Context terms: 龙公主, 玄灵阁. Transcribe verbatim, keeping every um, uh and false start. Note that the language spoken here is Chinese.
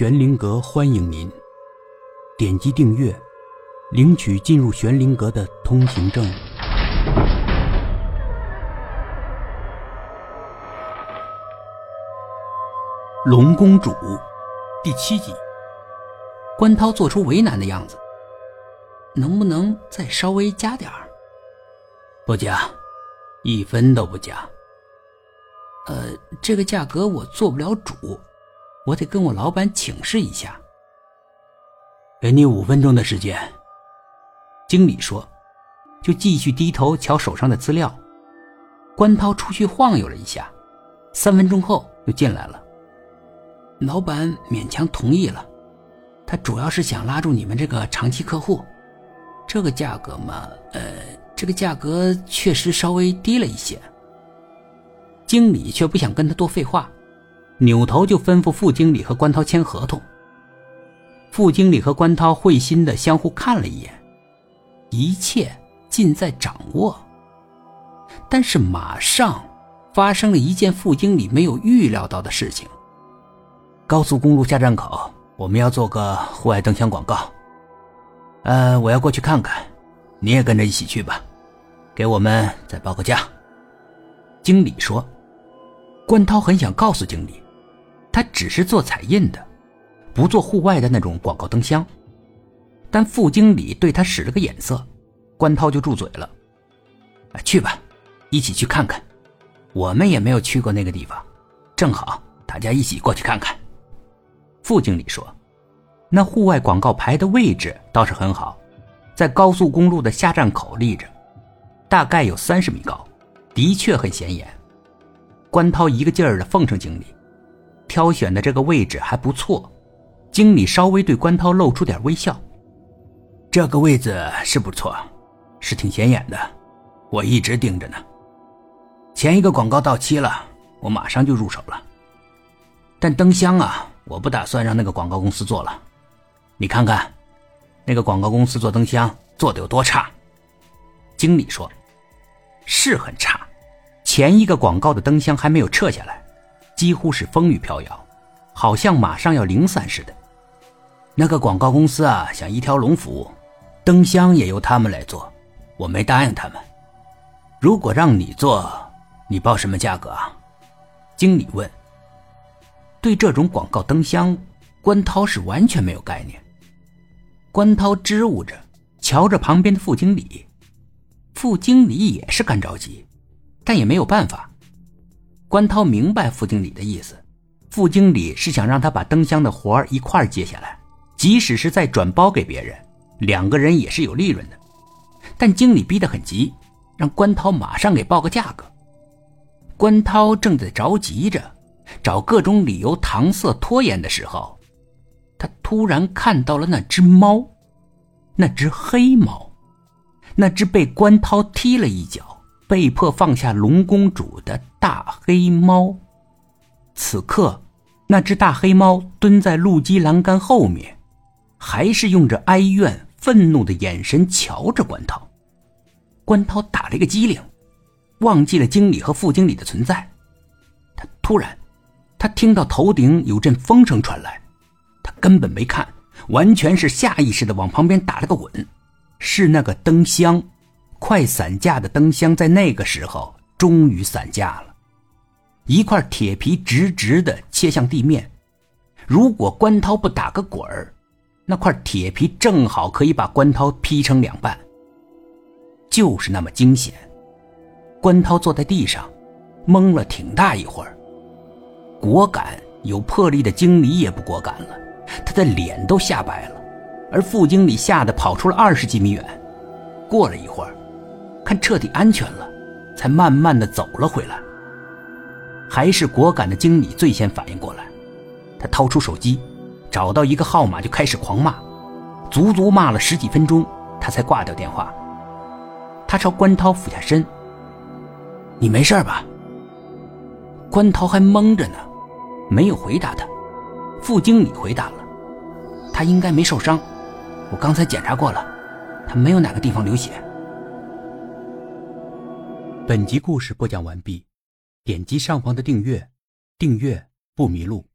玄灵阁欢迎您，点击订阅，领取进入玄灵阁的通行证。龙公主第七集。关涛做出为难的样子，能不能再稍微加点儿？不加，一分都不加。呃，这个价格我做不了主，我得跟我老板请示一下。给你五分钟的时间。经理说，就继续低头瞧手上的资料。关涛出去晃悠了一下，三分钟后就进来了。老板勉强同意了，他主要是想拉住你们这个长期客户。这个价格嘛，呃，这个价格确实稍微低了一些。经理却不想跟他多废话，扭头就吩咐副经理和关涛签合同。副经理和关涛会心地相互看了一眼，一切尽在掌握。但是马上发生了一件副经理没有预料到的事情。高速公路下站口，我们要做个户外灯箱广告。呃，我要过去看看，你也跟着一起去吧，给我们再报个价。经理说。关涛很想告诉经理，他只是做彩印的，不做户外的那种广告灯箱，但副经理对他使了个眼色，关涛就住嘴了。啊，去吧，一起去看看，我们也没有去过那个地方，正好大家一起过去看看。副经理说，那户外广告牌的位置倒是很好，在高速公路的下站口立着，大概有三十米高，的确很显眼。关涛一个劲儿地奉承经理，挑选的这个位置还不错。经理稍微对关涛露出点微笑，这个位置是不错，是挺显眼的，我一直盯着呢。前一个广告到期了，我马上就入手了，但灯箱啊，我不打算让那个广告公司做了。你看看那个广告公司做灯箱做得有多差。经理说，是很差，前一个广告的灯箱还没有撤下来，几乎是风雨飘摇，好像马上要零散似的。那个广告公司啊，想一条龙服务，灯箱也由他们来做，我没答应他们。如果让你做，你报什么价格啊？经理问。对这种广告灯箱，关涛是完全没有概念。关涛支吾着，瞧着旁边的副经理。副经理也是干着急，但也没有办法。关涛明白副经理的意思，副经理是想让他把灯箱的活儿一块儿接下来，即使是再转包给别人，两个人也是有利润的。但经理逼得很急，让关涛马上给报个价格。关涛正在着急着，找各种理由搪塞拖延的时候，他突然看到了那只猫，那只黑猫。那只被关涛踢了一脚，被迫放下龙公主的大黑猫。此刻，那只大黑猫蹲在路基栏杆后面，还是用着哀怨、愤怒的眼神瞧着关涛。关涛打了一个激灵，忘记了经理和副经理的存在。他突然，他听到头顶有阵风声传来，他根本没看，完全是下意识地往旁边打了个滚。是那个灯箱，快散架的灯箱在那个时候终于散架了，一块铁皮直直地切向地面，如果关涛不打个滚儿，那块铁皮正好可以把关涛劈成两半。就是那么惊险，关涛坐在地上懵了挺大一会儿，果敢有魄力的经理也不果敢了，他的脸都吓白了，而副经理吓得跑出了二十几米远，过了一会儿，看彻底安全了，才慢慢地走了回来。还是果敢的经理最先反应过来，他掏出手机，找到一个号码就开始狂骂，足足骂了十几分钟，他才挂掉电话。他朝关涛俯下身：“你没事吧？”关涛还懵着呢，没有回答他。副经理回答了：“他应该没受伤。”我刚才检查过了，他没有哪个地方流血。本集故事播讲完毕，点击上方的订阅，订阅不迷路。